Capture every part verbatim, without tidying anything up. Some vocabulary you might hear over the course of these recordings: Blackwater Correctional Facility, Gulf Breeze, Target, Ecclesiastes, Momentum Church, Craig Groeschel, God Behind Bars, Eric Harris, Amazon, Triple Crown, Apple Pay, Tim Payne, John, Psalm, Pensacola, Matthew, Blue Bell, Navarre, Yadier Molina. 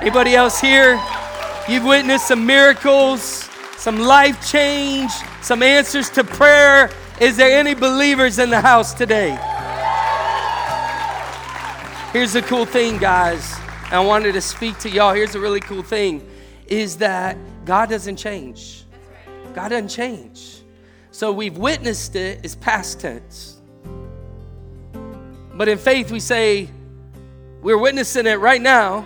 Anybody else here? You've witnessed some miracles, some life change, some answers to prayer. Is there any believers in the house today? Here's the cool thing, guys. I wanted to speak to y'all. Here's a really cool thing, is that God doesn't change. God doesn't change. So we've witnessed it. It's past tense. But in faith, we say, we're witnessing it right now.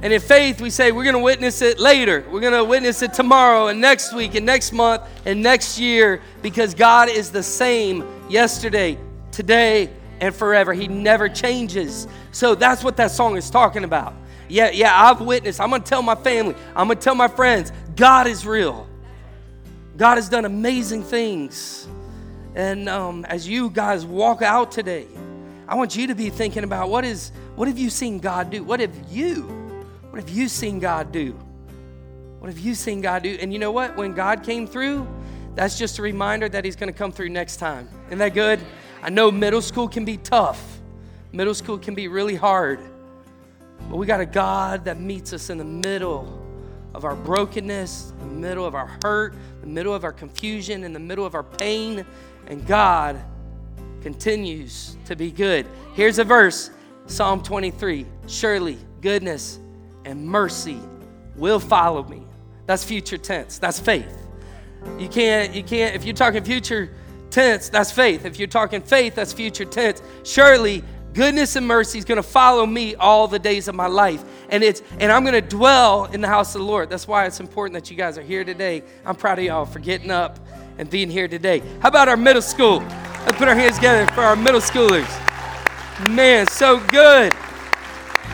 And in faith, we say, we're going to witness it later. We're going to witness it tomorrow and next week and next month and next year, because God is the same yesterday, today, and forever. He never changes. So that's what that song is talking about. Yeah, yeah, I've witnessed. I'm going to tell my family. I'm going to tell my friends. God is real. God has done amazing things. And um, as you guys walk out today, I want you to be thinking about what is, what have you seen God do? What have you What have you seen God do? What have you seen God do? And you know what? When God came through, that's just a reminder that he's going to come through next time. Isn't that good? I know middle school can be tough. Middle school can be really hard. But we got a God that meets us in the middle of our brokenness, the middle of our hurt, the middle of our confusion, in the middle of our pain. And God continues to be good. Here's a verse, Psalm twenty-three. Surely goodness and mercy will follow me. That's future tense. That's faith. You can't, you can't, if you're talking future tense, that's faith. If you're talking faith, that's future tense. Surely goodness and mercy is going to follow me all the days of my life. And it's, and I'm going to dwell in the house of the Lord. That's why it's important that you guys are here today. I'm proud of y'all for getting up and being here today. How about our middle school? Let's put our hands together for our middle schoolers. Man, so good.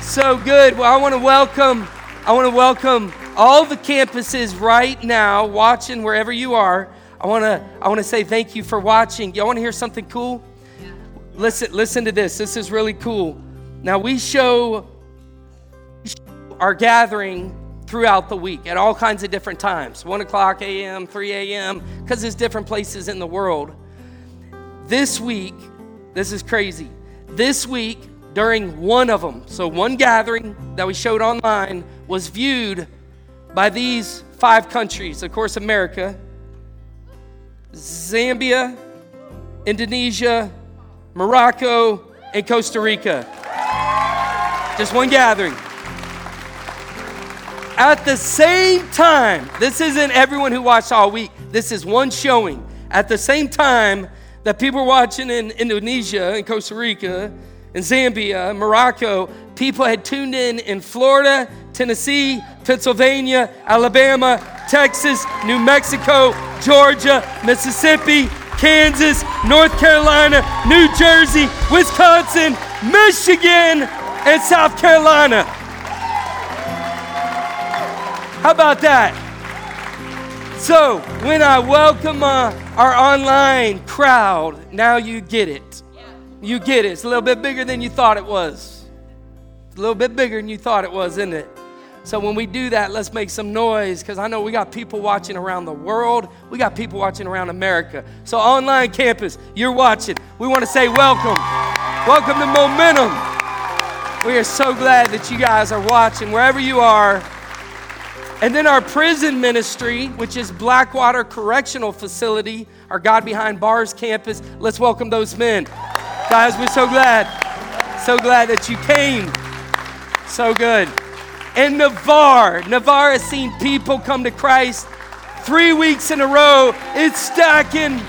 So good. Well, I want to welcome, I want to welcome all the campuses right now, watching wherever you are. I want to, I want to say thank you for watching. Y'all want to hear something cool? Yeah. Listen, listen to this. This is really cool. Now we show our gathering throughout the week at all kinds of different times, one o'clock a.m., three a.m., because there's different places in the world. This week, this is crazy. This week, during one of them, so one gathering that we showed online was viewed by these five countries. Of course, America, Zambia, Indonesia, Morocco, and Costa Rica. Just one gathering. At the same time, this isn't everyone who watched all week. This is one showing. At the same time that people were watching in Indonesia and Costa Rica, in Zambia, Morocco, people had tuned in in Florida, Tennessee, Pennsylvania, Alabama, Texas, New Mexico, Georgia, Mississippi, Kansas, North Carolina, New Jersey, Wisconsin, Michigan, and South Carolina. How about that? So when I welcome uh, our online crowd, now you get it. You get it. It's a little bit bigger than you thought it was. It's a little bit bigger than you thought it was, isn't it? So when we do that, let's make some noise, because I know we got people watching around the world. We got people watching around America. So online campus, you're watching. We want to say welcome. Welcome to Momentum. We are so glad that you guys are watching wherever you are. And then our prison ministry, which is Blackwater Correctional Facility, our God Behind Bars campus. Let's welcome those men. Guys, we're so glad, so glad that you came. So good. And Navarre, Navarre has seen people come to Christ three weeks in a row. It's stacking.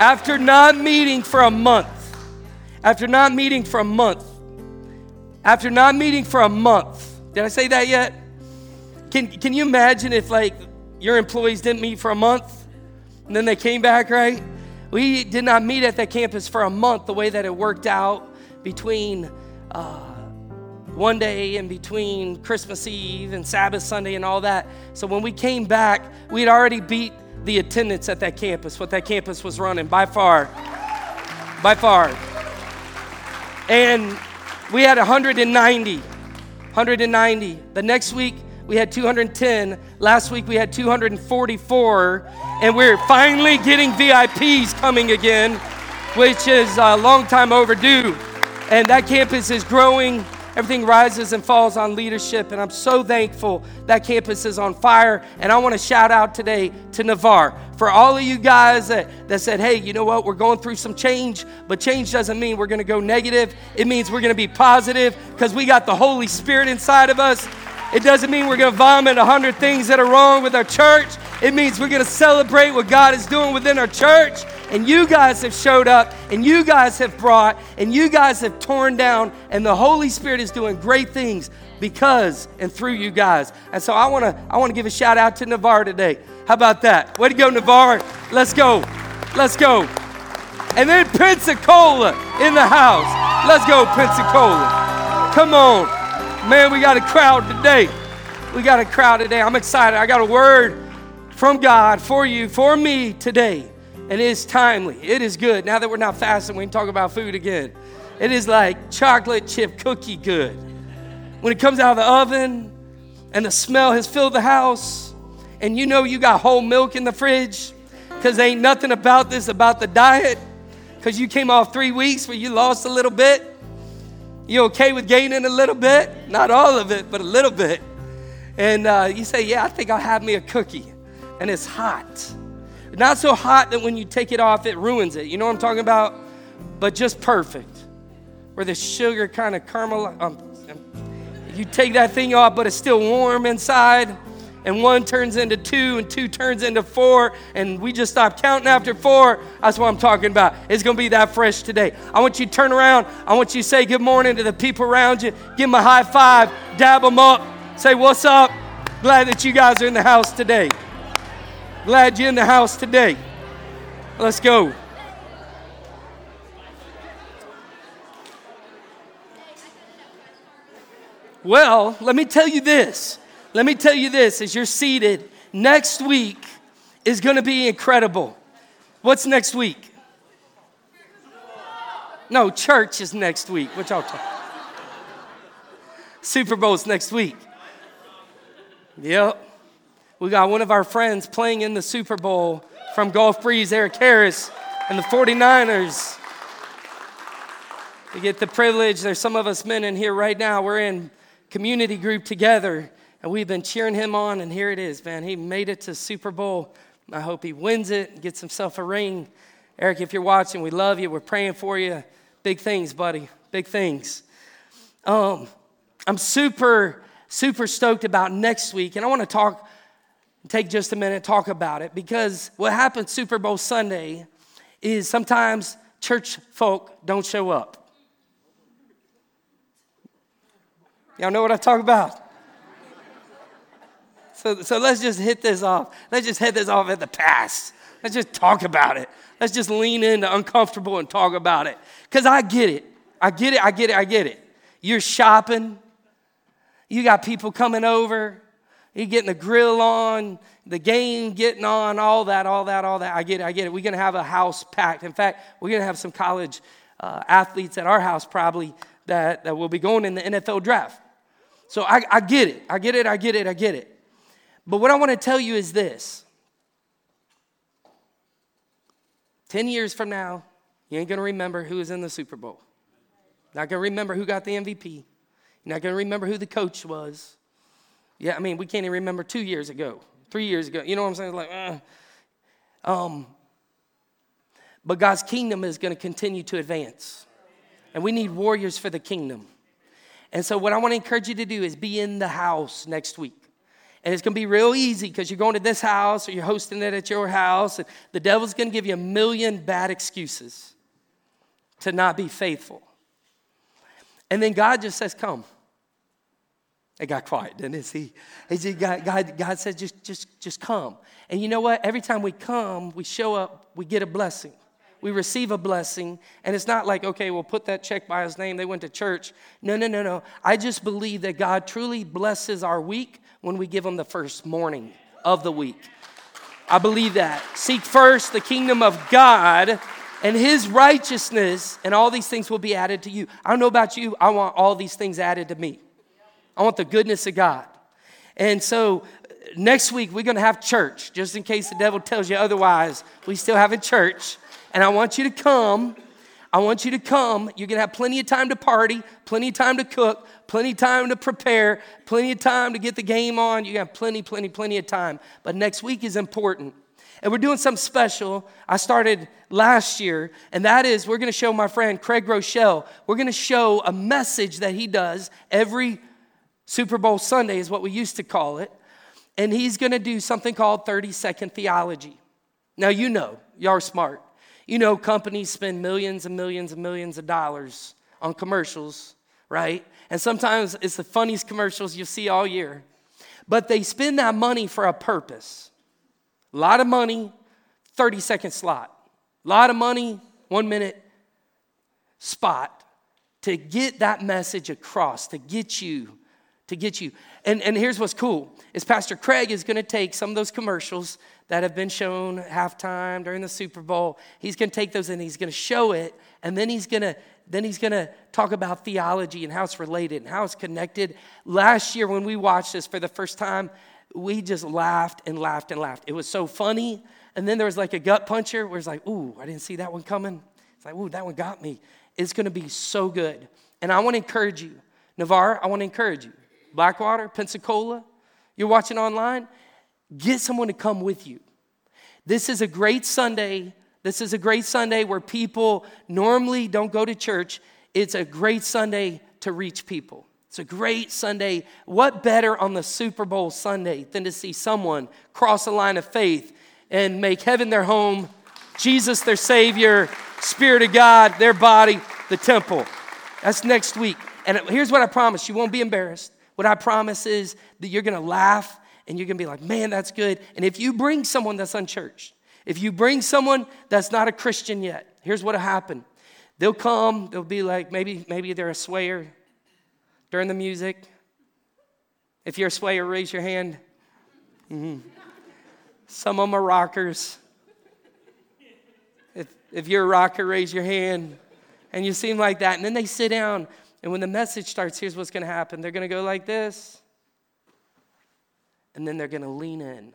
After not meeting for a month, after not meeting for a month, after not meeting for a month, did I say that yet? Can, can you imagine if like your employees didn't meet for a month and then they came back, right? We did not meet at that campus for a month, the way that it worked out between uh, one day and between Christmas Eve and Sabbath Sunday and all that. So when we came back, we had already beat the attendance at that campus, what that campus was running by far, by far. And we had one hundred ninety, one hundred ninety. The next week, we had two hundred ten. Last week, we had two hundred forty-four. And we're finally getting V I Ps coming again, which is a long time overdue. And that campus is growing Everything rises and falls on leadership, and I'm so thankful that campus is on fire. And I want to shout out today to Navarre. For all of you guys that, that said, hey, you know what, we're going through some change, but change doesn't mean we're going to go negative. It means we're going to be positive because we got the Holy Spirit inside of us. It doesn't mean we're going to vomit a hundred things that are wrong with our church. It means we're going to celebrate what God is doing within our church. And you guys have showed up, and you guys have brought, and you guys have torn down, and the Holy Spirit is doing great things because and through you guys. And so I want to I want to give a shout out to Navarre today. How about that? Way to go, Navarre. Let's go. Let's go. And then Pensacola in the house. Let's go, Pensacola. Come on. Man, we got a crowd today. We got a crowd today. I'm excited. I got a word from God for you, for me today. And it is timely. It is good. Now that we're not fasting, we can talk about food again. It is like chocolate chip cookie good. When it comes out of the oven and the smell has filled the house, and you know you got whole milk in the fridge because ain't nothing about this about the diet because you came off three weeks where you lost a little bit. You okay with gaining a little bit? Not all of it, but a little bit. And uh, you say, yeah, I think I'll have me a cookie. And it's hot. Not so hot that when you take it off, it ruins it. You know what I'm talking about? But just perfect. Where the sugar kind of caramel. Um, you take that thing off, but it's still warm inside. And one turns into two, and two turns into four, and we just stop counting after four. That's what I'm talking about. It's going to be that fresh today. I want you to turn around. I want you to say good morning to the people around you. Give them a high five. Dab them up. Say, what's up? Glad that you guys are in the house today. Glad you're in the house today. Let's go. Well, let me tell you this. Let me tell you this, as you're seated, next week is going to be incredible. What's next week? No, church is next week. What y'all talking about? Super Bowl's next week. Yep. We got one of our friends playing in the Super Bowl from Gulf Breeze, Eric Harris, and the forty-niners. We get the privilege. There's some of us men in here right now. We're in community group together. And we've been cheering him on, and here it is, man. He made it to Super Bowl. I hope he wins it, gets himself a ring. Eric, if you're watching, we love you. We're praying for you. Big things, buddy. Big things. Um, I'm super, super stoked about next week, and I want to talk, take just a minute, talk about it, because what happens Super Bowl Sunday is sometimes church folk don't show up. Y'all know what I talk about? So, so let's just hit this off. Let's just hit this off at the pass. Let's just talk about it. Let's just lean into uncomfortable and talk about it. Because I get it. I get it. I get it. I get it. You're shopping. You got people coming over. You're getting the grill on, the game getting on, all that, all that, all that. I get it. I get it. We're going to have a house packed. In fact, we're going to have some college uh, athletes at our house probably that, that will be going in the N F L draft. So I, I get it. I get it. I get it. I get it. But what I want to tell you is this. Ten years from now, you ain't going to remember who was in the Super Bowl. Not going to remember who got the M V P. You're not going to remember who the coach was. Yeah, I mean, we can't even remember two years ago, three years ago. You know what I'm saying? Like, uh. um, But God's kingdom is going to continue to advance. And we need warriors for the kingdom. And so what I want to encourage you to do is be in the house next week. And it's going to be real easy because you're going to this house or you're hosting it at your house. And the devil's going to give you a million bad excuses to not be faithful. And then God just says, come. It got quiet, didn't it? He, he God, God, God says, just, just, just come. And you know what? Every time we come, we show up, we get a blessing. We receive a blessing. And it's not like, okay, well, put that check by his name. They went to church. No, no, no, no. I just believe that God truly blesses our week when we give him the first morning of the week. I believe that. Seek first the kingdom of God and his righteousness, and all these things will be added to you. I don't know about you. I want all these things added to me. I want the goodness of God. And so next week, we're going to have church. Just in case the devil tells you otherwise, we still have a church. And I want you to come. I want you to come. You're going to have plenty of time to party, plenty of time to cook, plenty of time to prepare, plenty of time to get the game on. You're going to have plenty, plenty, plenty of time. But next week is important. And we're doing something special. I started last year, and that is we're going to show my friend Craig Groeschel. We're going to show a message that he does every Super Bowl Sunday is what we used to call it. And he's going to do something called thirty-second theology. Now, you know, y'all are smart. You know companies spend millions and millions and millions of dollars on commercials, right? And sometimes it's the funniest commercials you'll see all year. But they spend that money for a purpose. A lot of money, thirty-second slot. A lot of money, one-minute spot to get that message across, to get you to get you. And, and here's what's cool, is Pastor Craig is going to take some of those commercials that have been shown halftime during the Super Bowl. He's going to take those and he's going to show it, and then he's going to then he's going to talk about theology and how it's related and how it's connected. Last year when we watched this for the first time, we just laughed and laughed and laughed. It was so funny, and then there was like a gut puncher where it's like, ooh, I didn't see that one coming. It's like, ooh, that one got me. It's going to be so good, and I want to encourage you. Navarre, I want to encourage you. Blackwater, Pensacola, you're watching online, get someone to come with you. This is a great Sunday. This is a great Sunday where people normally don't go to church. It's a great Sunday to reach people. It's a great Sunday. What better on the Super Bowl Sunday than to see someone cross a line of faith and make heaven their home, Jesus their Savior, Spirit of God, their body, the temple. That's next week. And here's what I promise. You won't be embarrassed. What I promise is that you're going to laugh and you're going to be like, man, that's good. And if you bring someone that's unchurched, if you bring someone that's not a Christian yet, here's what will happen. They'll come. They'll be like, maybe maybe they're a swayer during the music. If you're a swayer, raise your hand. Mm-hmm. Some of them are rockers. If, if you're a rocker, raise your hand. And you seem like that. And then they sit down. And when the message starts, here's what's going to happen. They're going to go like this, and then they're going to lean in.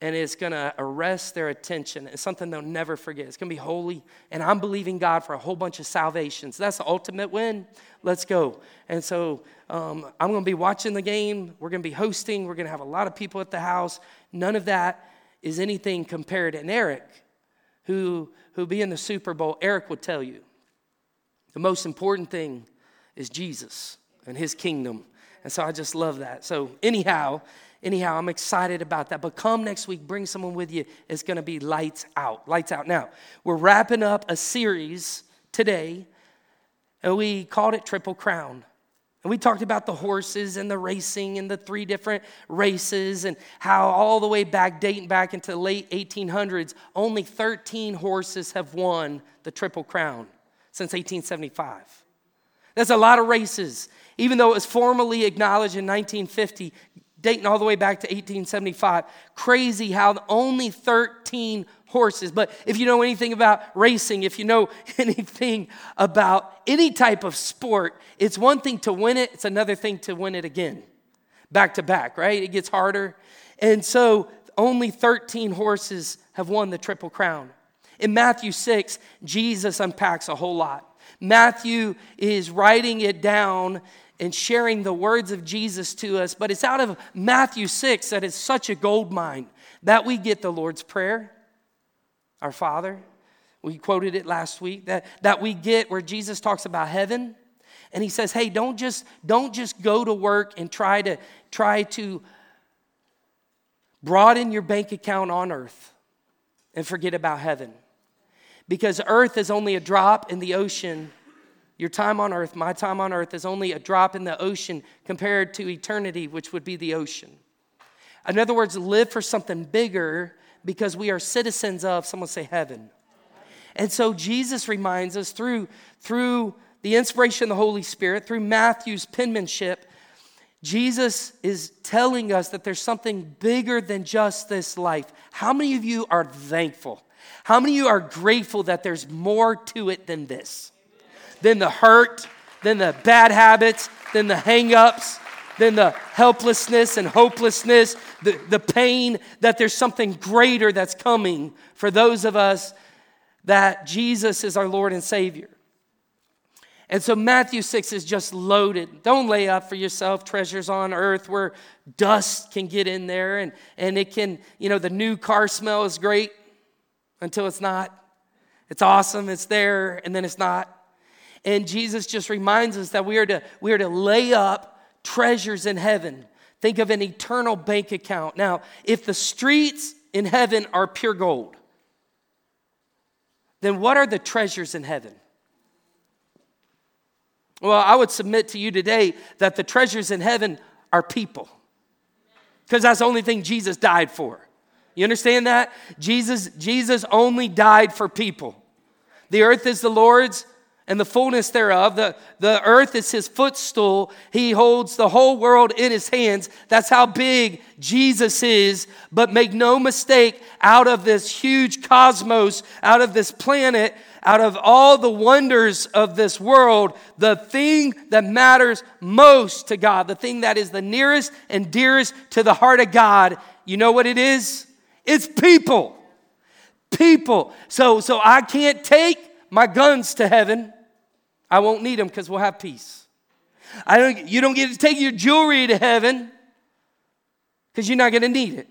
And it's going to arrest their attention. It's something they'll never forget. It's going to be holy, and I'm believing God for a whole bunch of salvations. That's the ultimate win. Let's go. And so um, I'm going to be watching the game. We're going to be hosting. We're going to have a lot of people at the house. None of that is anything compared. And Eric, who who'll be in the Super Bowl, Eric will tell you, the most important thing is Jesus and his kingdom. And so I just love that. So anyhow, anyhow, I'm excited about that. But come next week, bring someone with you. It's going to be lights out, lights out. Now, we're wrapping up a series today, and we called it Triple Crown. And we talked about the horses and the racing and the three different races and how all the way back, dating back into the late eighteen hundreds, only thirteen horses have won the Triple Crown. Since eighteen seventy-five. That's a lot of races. Even though it was formally acknowledged in nineteen fifty, dating all the way back to eighteen seventy-five, crazy how only thirteen horses. But if you know anything about racing, if you know anything about any type of sport, it's one thing to win it, it's another thing to win it again. Back to back, right? It gets harder. And so only thirteen horses have won the Triple Crown. In Matthew six, Jesus unpacks a whole lot. Matthew is writing it down and sharing the words of Jesus to us, but it's out of Matthew six that is such a gold mine that we get the Lord's Prayer, our Father. We quoted it last week, that, that we get where Jesus talks about heaven, and he says, hey, don't just, don't just go to work and try to, try to broaden your bank account on earth and forget about heaven. Because earth is only a drop in the ocean. Your time on earth, my time on earth, is only a drop in the ocean compared to eternity, which would be the ocean. In other words, live for something bigger because we are citizens of, someone say, heaven. And so Jesus reminds us through, through the inspiration of the Holy Spirit, through Matthew's penmanship, Jesus is telling us that there's something bigger than just this life. How many of you are thankful? How many of you are grateful that there's more to it than this? Than the hurt, than the bad habits, than the hang-ups, than the helplessness and hopelessness, the, the pain, that there's something greater that's coming for those of us that Jesus is our Lord and Savior. And so Matthew six is just loaded. Don't lay up for yourself treasures on earth where dust can get in there and, and it can, you know, the new car smell is great until it's not. It's awesome, it's there, and then it's not. And Jesus just reminds us that we are to, we are to lay up treasures in heaven. Think of an eternal bank account. Now, if the streets in heaven are pure gold, then what are the treasures in heaven? Well, I would submit to you today that the treasures in heaven are people, because that's the only thing Jesus died for. You understand that? Jesus, Jesus only died for people. The earth is the Lord's and the fullness thereof. The, the earth is his footstool. He holds the whole world in his hands. That's how big Jesus is. But make no mistake, out of this huge cosmos, out of this planet, out of all the wonders of this world, the thing that matters most to God, the thing that is the nearest and dearest to the heart of God, you know what it is? It's people. People. So, so I can't take my guns to heaven. I won't need them because we'll have peace. I don't, you don't get to take your jewelry to heaven because you're not going to need it,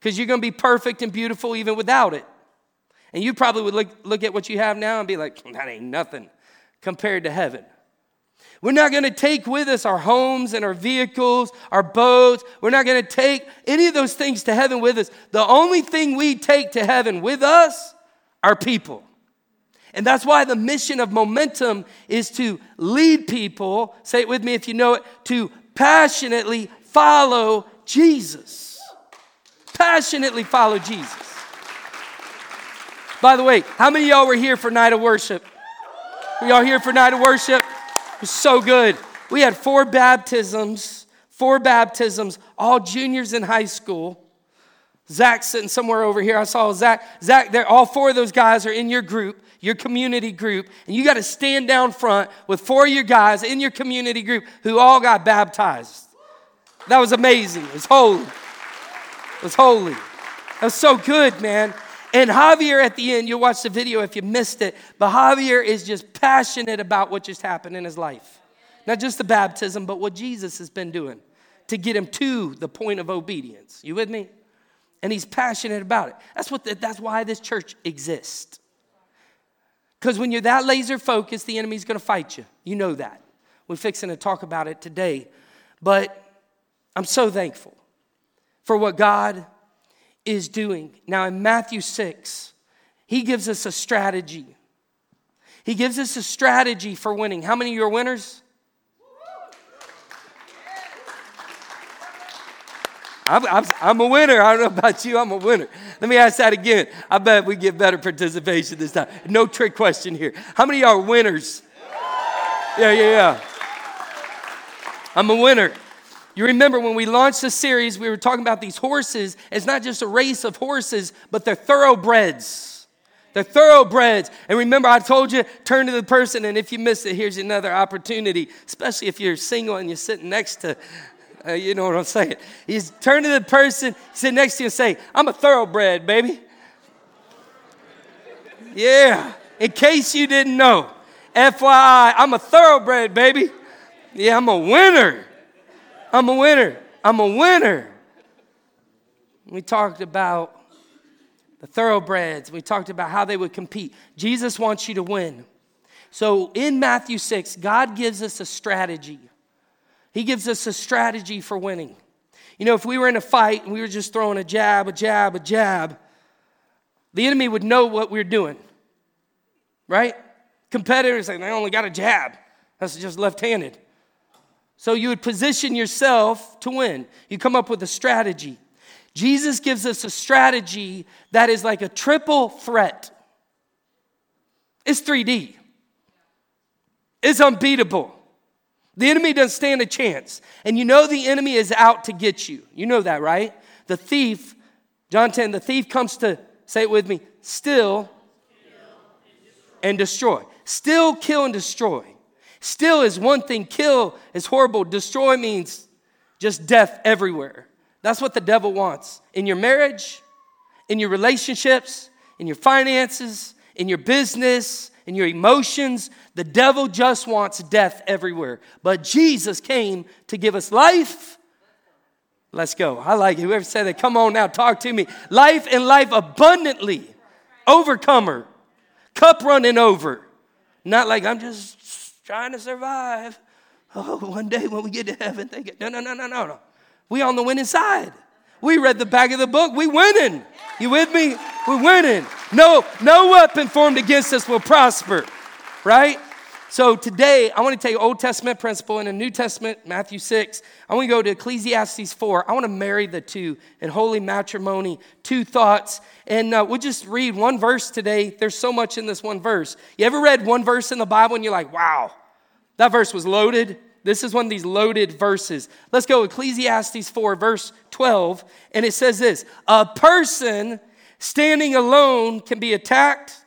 because you're going to be perfect and beautiful even without it. And you probably would look, look at what you have now and be like, that ain't nothing compared to heaven. We're not going to take with us our homes and our vehicles, our boats. We're not going to take any of those things to heaven with us. The only thing we take to heaven with us are people. And that's why the mission of Momentum is to lead people, say it with me if you know it, to passionately follow Jesus. Passionately follow Jesus. By the way, how many of y'all were here for night of worship? Were y'all here for night of worship? It was so good. We had four baptisms, four baptisms, all juniors in high school. Zach's sitting somewhere over here. I saw Zach. Zach, all four of those guys are in your group, your community group, and you got to stand down front with four of your guys in your community group who all got baptized. That was amazing. It was holy. It was holy. That was so good, man. And Javier at the end, you'll watch the video if you missed it, but Javier is just passionate about what just happened in his life. Not just the baptism, but what Jesus has been doing to get him to the point of obedience. You with me? And he's passionate about it. That's what. The, that's why this church exists. Because when you're that laser focused, the enemy's going to fight you. You know that. We're fixing to talk about it today. But I'm so thankful for what God is doing. Now in Matthew six, he gives us a strategy. He gives us a strategy for winning. How many of you are winners? I'm, I'm, I'm a winner. I don't know about you. I'm a winner. Let me ask that again. I bet we get better participation this time. No trick question here. How many of y'all are winners? Yeah, yeah, yeah. I'm a winner. You remember when we launched the series, we were talking about these horses. It's not just a race of horses, but they're thoroughbreds. They're thoroughbreds. And remember, I told you, turn to the person, and if you missed it, here's another opportunity, especially if you're single and you're sitting next to, uh, you know what I'm saying. You turn to the person, sit next to you and say, I'm a thoroughbred, baby. Yeah, in case you didn't know, F Y I, I'm a thoroughbred, baby. Yeah, I'm a winner. I'm a winner. I'm a winner. We talked about the thoroughbreds. We talked about how they would compete. Jesus wants you to win. So in Matthew six, God gives us a strategy. He gives us a strategy for winning. You know, if we were in a fight and we were just throwing a jab, a jab, a jab, the enemy would know what we're doing, right? Competitors say, they only got a jab. That's just left-handed. So you would position yourself to win. You come up with a strategy. Jesus gives us a strategy that is like a triple threat. It's three D. It's unbeatable. The enemy doesn't stand a chance. And you know the enemy is out to get you. You know that, right? The thief, John ten, the thief comes to, say it with me, steal and destroy. Steal, kill, and destroy. Still is one thing. Kill is horrible. Destroy means just death everywhere. That's what the devil wants. In your marriage, in your relationships, in your finances, in your business, in your emotions. The devil just wants death everywhere. But Jesus came to give us life. Let's go. I like it. Whoever said that, come on now, talk to me. Life and life abundantly. Overcomer. Cup running over. Not like I'm just trying to survive. Oh, one day when we get to heaven, they get, no, no, no, no, no, no. We on the winning side. We read the back of the book. We winning. You with me? We're winning. No, no weapon formed against us will prosper, right? So today, I want to take Old Testament principle and a New Testament, Matthew six. I want to go to Ecclesiastes four. I want to marry the two in holy matrimony, two thoughts. And uh, we'll just read one verse today. There's so much in this one verse. You ever read one verse in the Bible and you're like, wow, that verse was loaded? This is one of these loaded verses. Let's go Ecclesiastes four, verse twelve. And it says this, a person standing alone can be attacked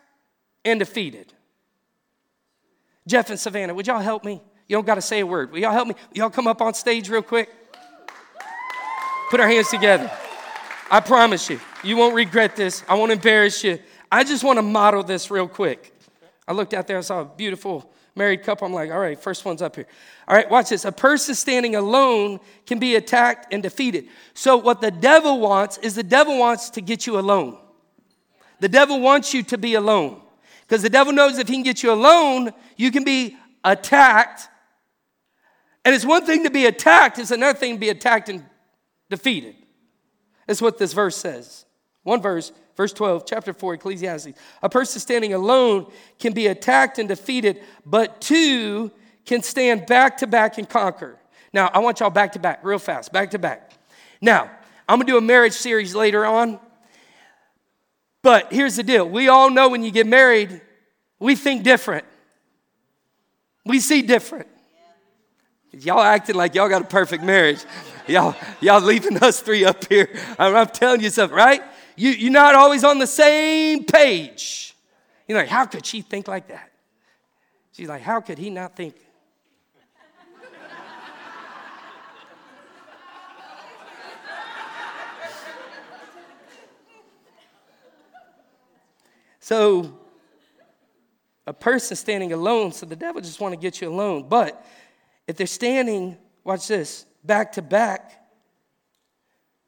and defeated. Jeff and Savannah, would y'all help me? You don't got to say a word. Will y'all help me? Y'all come up on stage real quick. Put our hands together. I promise you, you won't regret this. I won't embarrass you. I just want to model this real quick. I looked out there and saw a beautiful married couple. I'm like, all right, first one's up here. All right, watch this. A person standing alone can be attacked and defeated. So what the devil wants is the devil wants to get you alone. The devil wants you to be alone because the devil knows if he can get you alone, you can be attacked. And it's one thing to be attacked. It's another thing to be attacked and defeated. That's what this verse says. One verse. Verse twelve, chapter four, Ecclesiastes. A person standing alone can be attacked and defeated, but two can stand back to back and conquer. Now, I want y'all back to back, real fast, back to back. Now, I'm going to do a marriage series later on, but here's the deal. We all know when you get married, we think different. We see different. Y'all acting like y'all got a perfect marriage. y'all, y'all leaving us three up here. I'm, I'm telling you something, right? You, you're not always on the same page. You're like, how could she think like that? She's like, how could he not think? So a person standing alone, so the devil just want to get you alone. But if they're standing, watch this, back to back,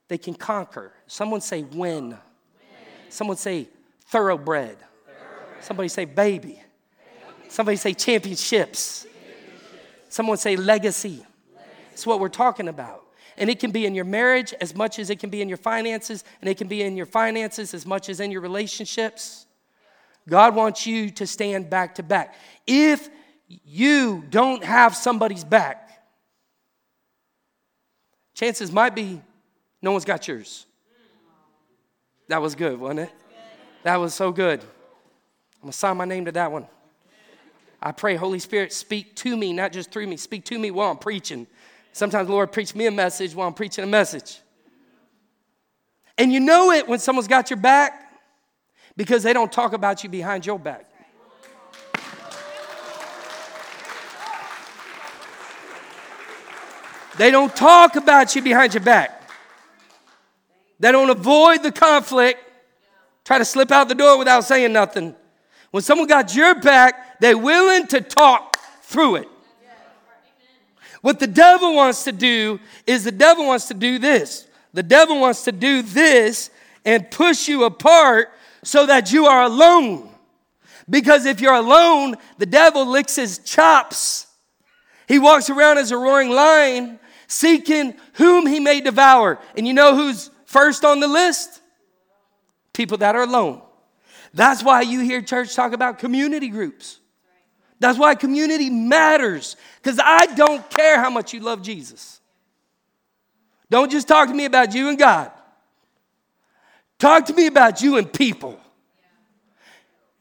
they can conquer. Someone say win. win. Someone say thoroughbred. thoroughbred. Somebody say baby. baby. Somebody say championships. championships. Someone say legacy. legacy. It's what we're talking about. And it can be in your marriage as much as it can be in your finances. And it can be in your finances as much as in your relationships. God wants you to stand back to back. If you don't have somebody's back, chances might be no one's got yours. That was good, wasn't it? That was so good. I'm going to sign my name to that one. I pray, Holy Spirit, speak to me, not just through me. Speak to me while I'm preaching. Sometimes, Lord, preach me a message while I'm preaching a message. And you know it when someone's got your back because they don't talk about you behind your back. They don't talk about you behind your back. They don't avoid the conflict, try to slip out the door without saying nothing. When someone got your back, they're willing to talk through it. What the devil wants to do is the devil wants to do this. The devil wants to do this and push you apart so that you are alone. Because if you're alone, the devil licks his chops. He walks around as a roaring lion, seeking whom he may devour. And you know who's first on the list, people that are alone. That's why you hear church talk about community groups. That's why community matters, because I don't care how much you love Jesus. Don't just talk to me about you and God. Talk to me about you and people.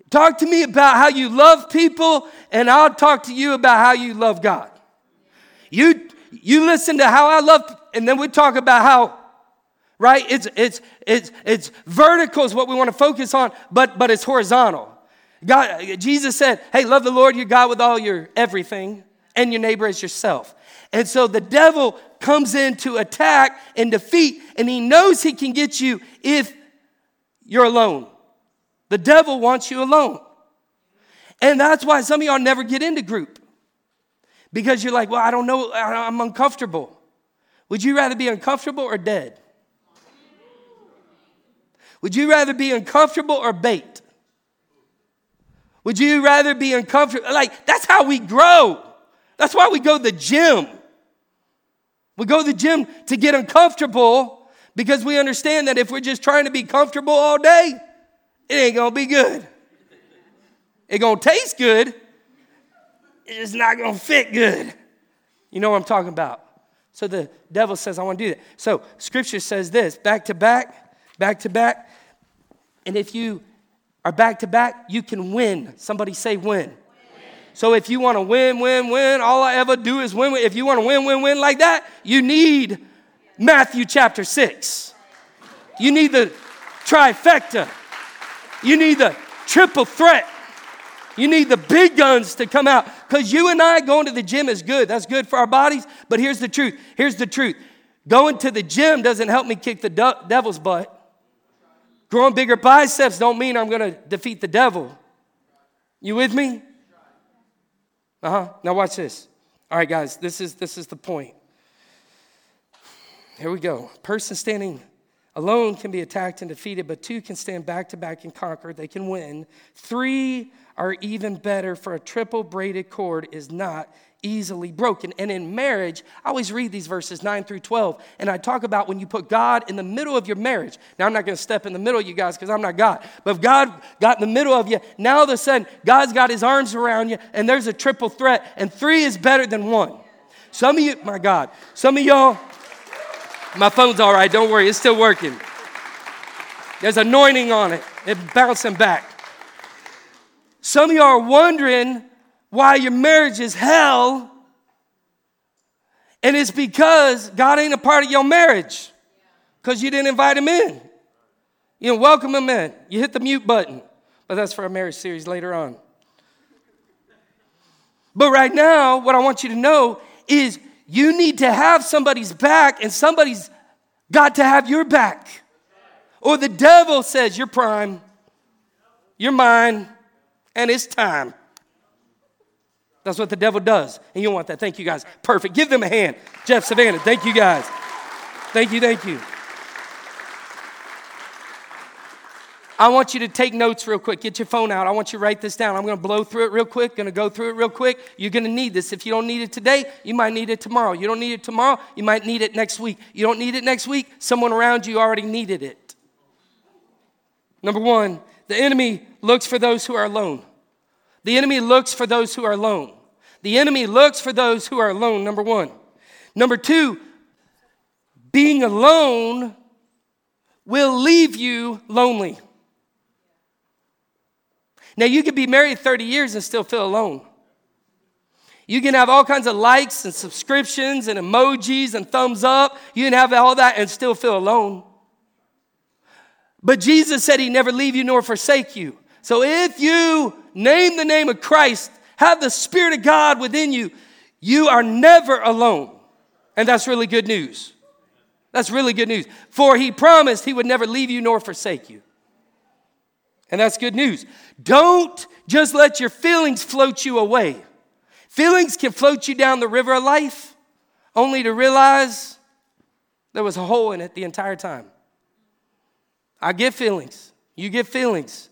Talk to me about how you love people, and I'll talk to you about how you love God. You, you listen to how I love, and then we talk about how. Right? It's it's it's it's vertical is what we want to focus on, but but it's horizontal. God, Jesus said, hey, love the Lord your God with all your everything and your neighbor as yourself. And so the devil comes in to attack and defeat, and he knows he can get you if you're alone. The devil wants you alone. And that's why some of y'all never get into group. Because you're like, well, I don't know, I'm uncomfortable. Would you rather be uncomfortable or dead? Would you rather be uncomfortable or bait? Would you rather be uncomfortable? Like, that's how we grow. That's why we go to the gym. We go to the gym to get uncomfortable because we understand that if we're just trying to be comfortable all day, it ain't going to be good. It's going to taste good. It's not going to fit good. You know what I'm talking about. So the devil says, I want to do that. So scripture says this, back to back, back to back. And if you are back to back, you can win. Somebody say win. Win. So if you want to win, win, win, all I ever do is win, win. If you want to win, win, win like that, you need Matthew chapter six. You need the trifecta. You need the triple threat. You need the big guns to come out because you and I going to the gym is good. That's good for our bodies. But here's the truth. Here's the truth. Going to the gym doesn't help me kick the de- devil's butt. Growing bigger biceps don't mean I'm going to defeat the devil. You with me? Uh-huh. Now watch this. All right, guys. This is this is the point. Here we go. Person standing alone can be attacked and defeated, but two can stand back to back and conquer. They can win. Three are even better, for a triple braided cord is not easily broken. And in marriage, I always read these verses nine through twelve, and I talk about when you put God in the middle of your marriage. Now, I'm not going to step in the middle of you guys because I'm not God, but if God got in the middle of you, now all of a sudden, God's got his arms around you, and there's a triple threat, and three is better than one. Some of you, my God, some of y'all, my phone's all right. Don't worry. It's still working. There's anointing on it. It's bouncing back. Some of y'all are wondering why your marriage is hell. And it's because God ain't a part of your marriage. Because you didn't invite him in. You didn't welcome him in. You hit the mute button. But that's for our marriage series later on. But right now, what I want you to know is you need to have somebody's back, and somebody's got to have your back. Or the devil says, you're prime, you're mine, and it's time. That's what the devil does. And you want that. Thank you, guys. Perfect. Give them a hand. Jeff, Savannah, thank you, guys. Thank you, thank you. I want you to take notes real quick. Get your phone out. I want you to write this down. I'm going to blow through it real quick. Going to go through it real quick. You're going to need this. If you don't need it today, you might need it tomorrow. You don't need it tomorrow, you might need it next week. You don't need it next week, someone around you already needed it. Number one, the enemy looks for those who are alone. The enemy looks for those who are alone. The enemy looks for those who are alone, number one. Number two, being alone will leave you lonely. Now, you could be married thirty years and still feel alone. You can have all kinds of likes and subscriptions and emojis and thumbs up. You can have all that and still feel alone. But Jesus said he'd never leave you nor forsake you. So if you name the name of Christ, have the Spirit of God within you, you are never alone. And that's really good news. That's really good news. For he promised he would never leave you nor forsake you. And that's good news. Don't just let your feelings float you away. Feelings can float you down the river of life only to realize there was a hole in it the entire time. I get feelings. You get feelings.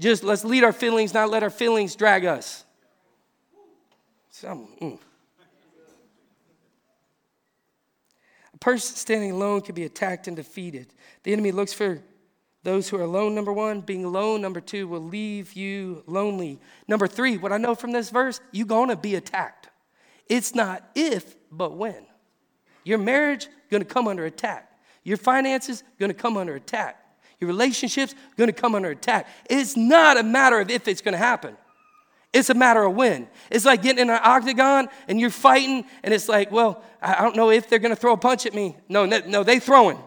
Just let's lead our feelings, not let our feelings drag us. Mm. A person standing alone can be attacked and defeated. The enemy looks for those who are alone, number one. Being alone, number two, will leave you lonely. Number three, what I know from this verse, you're going to be attacked. It's not if, but when. Your marriage going to come under attack. Your finances going to come under attack. Your relationships going to come under attack. It's not a matter of if it's going to happen. It's a matter of when. It's like getting in an octagon and you're fighting and it's like, well, I don't know if they're going to throw a punch at me. No, no, no, they throwing.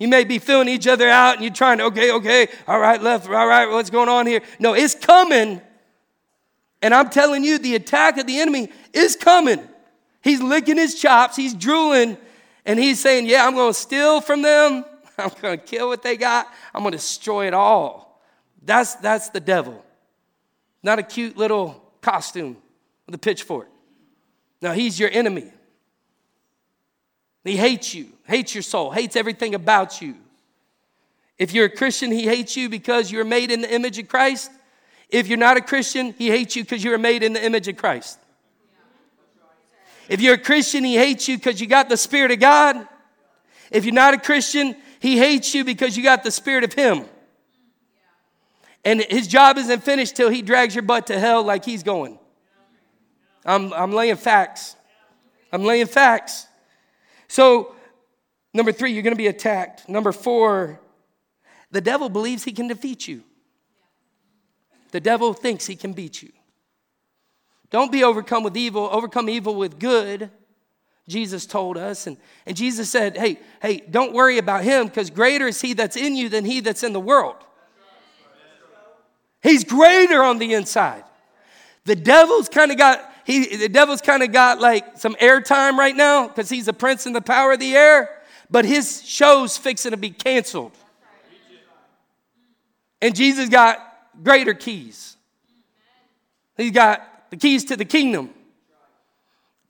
You may be feeling each other out and you're trying to, okay, okay, all right, left, all right, what's going on here? No, it's coming. And I'm telling you, the attack of the enemy is coming. He's licking his chops. He's drooling. And he's saying, yeah, I'm going to steal from them. I'm going to kill what they got. I'm going to destroy it all. That's, that's the devil. not a cute little costume with a pitchfork. No, he's your enemy. He hates you, hates your soul, hates everything about you. If you're a Christian, he hates you because you're made in the image of Christ. If you're not a Christian, he hates you because you were made in the image of Christ. If you're a Christian, he hates you because you got the Spirit of God. If you're not a Christian, he hates you because you got the spirit of him. And his job isn't finished till he drags your butt to hell like he's going. I'm, I'm laying facts. I'm laying facts. So, number three, you're going to be attacked. Number four, the devil believes he can defeat you. The devil thinks he can beat you. Don't be overcome with evil. Overcome evil with good, Jesus told us. And, and Jesus said, hey, hey, don't worry about him, because greater is he that's in you than he that's in the world. He's greater on the inside. The devil's kind of got... He, the devil's kind of got like some airtime right now because he's the prince and the power of the air, but his show's fixing to be canceled. And Jesus got greater keys. He's got the keys to the kingdom.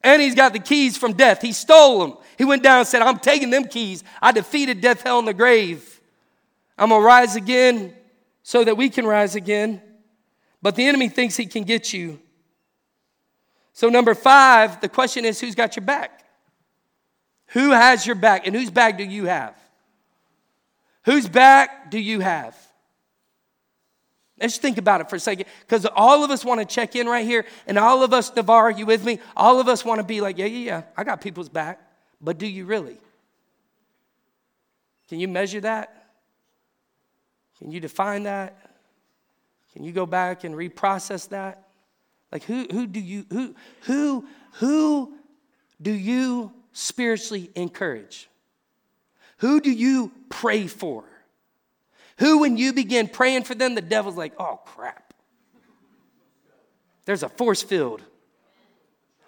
And he's got the keys from death. He stole them. He went down and said, I'm taking them keys. I defeated death, hell, and the grave. I'm going to rise again so that we can rise again. But the enemy thinks he can get you. So number five, the question is, who's got your back? Who has your back? And whose back do you have? Whose back do you have? Let's think about it for a second. Because all of us want to check in right here. And all of us, Navarre, you with me? All of us want to be like, yeah, yeah, yeah. I got people's back. But do you really? Can you measure that? Can you define that? Can you go back and reprocess that? Like who who do you who who who do you spiritually encourage? Who do you pray for? Who, when you begin praying for them, the devil's like, oh crap. There's a force field.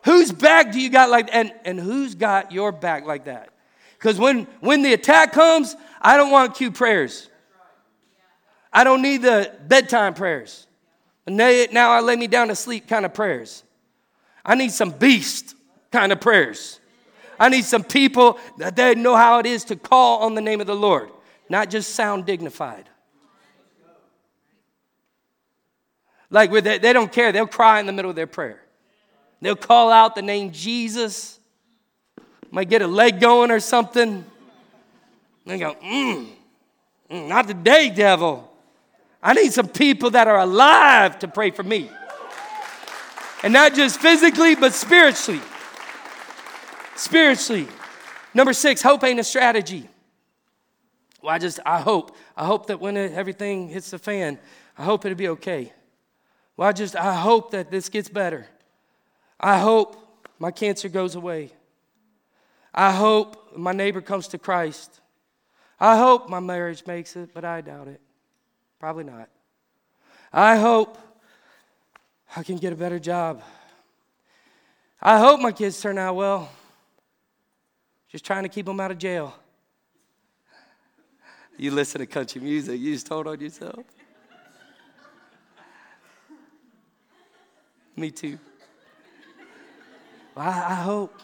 Whose back do you got like that? And, and who's got your back like that? Because when, when the attack comes, I don't want cute prayers. I don't need the bedtime prayers. Now I lay me down to sleep kind of prayers. I need some beast kind of prayers. I need some people that they know how it is to call on the name of the Lord, not just sound dignified. Like where they, they don't care. They'll cry in the middle of their prayer. They'll call out the name Jesus. Might get a leg going or something. They go, mm, not today, devil. I need some people that are alive to pray for me. And not just physically, but spiritually. Spiritually. Number six, hope ain't a strategy. Well, I just, I hope. I hope that when everything hits the fan, I hope it'll be okay. Well, I just, I hope that this gets better. I hope my cancer goes away. I hope my neighbor comes to Christ. I hope my marriage makes it, but I doubt it. Probably not. I hope I can get a better job. I hope my kids turn out well. Just trying to keep them out of jail. You listen to country music. You just told on yourself. Me too. Well, I, I hope.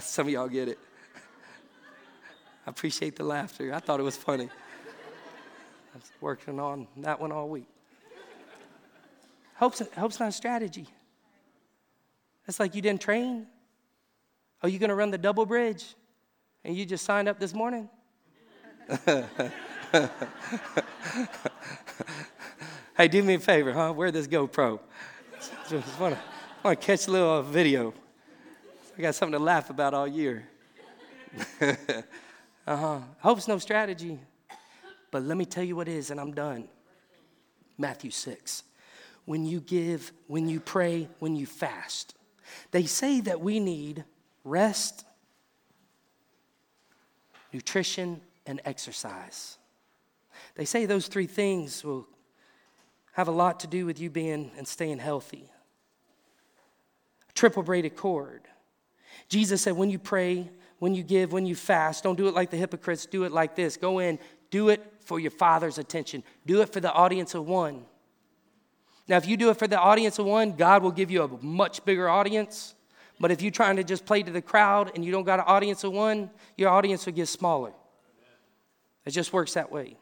Some of y'all get it. I appreciate the laughter. I thought it was funny. I was working on that one all week. Hope's, hope's not a strategy. It's like you didn't train. Are you going to run the double bridge? And you just signed up this morning? Hey, do me a favor, huh? Wear this GoPro. Just want to catch a little uh, video. I got something to laugh about all year. uh-huh. Hope's no strategy. But let me tell you what it is, and I'm done. Matthew six. When you give, when you pray, when you fast. They say that we need rest, nutrition, and exercise. They say those three things will have a lot to do with you being and staying healthy. A triple braided cord. Jesus said, when you pray, when you give, when you fast, don't do it like the hypocrites, do it like this. Go in. Do it for your Father's attention. Do it for the audience of one. Now, if you do it for the audience of one, God will give you a much bigger audience. But if you're trying to just play to the crowd and you don't got an audience of one, your audience will get smaller. It just works that way.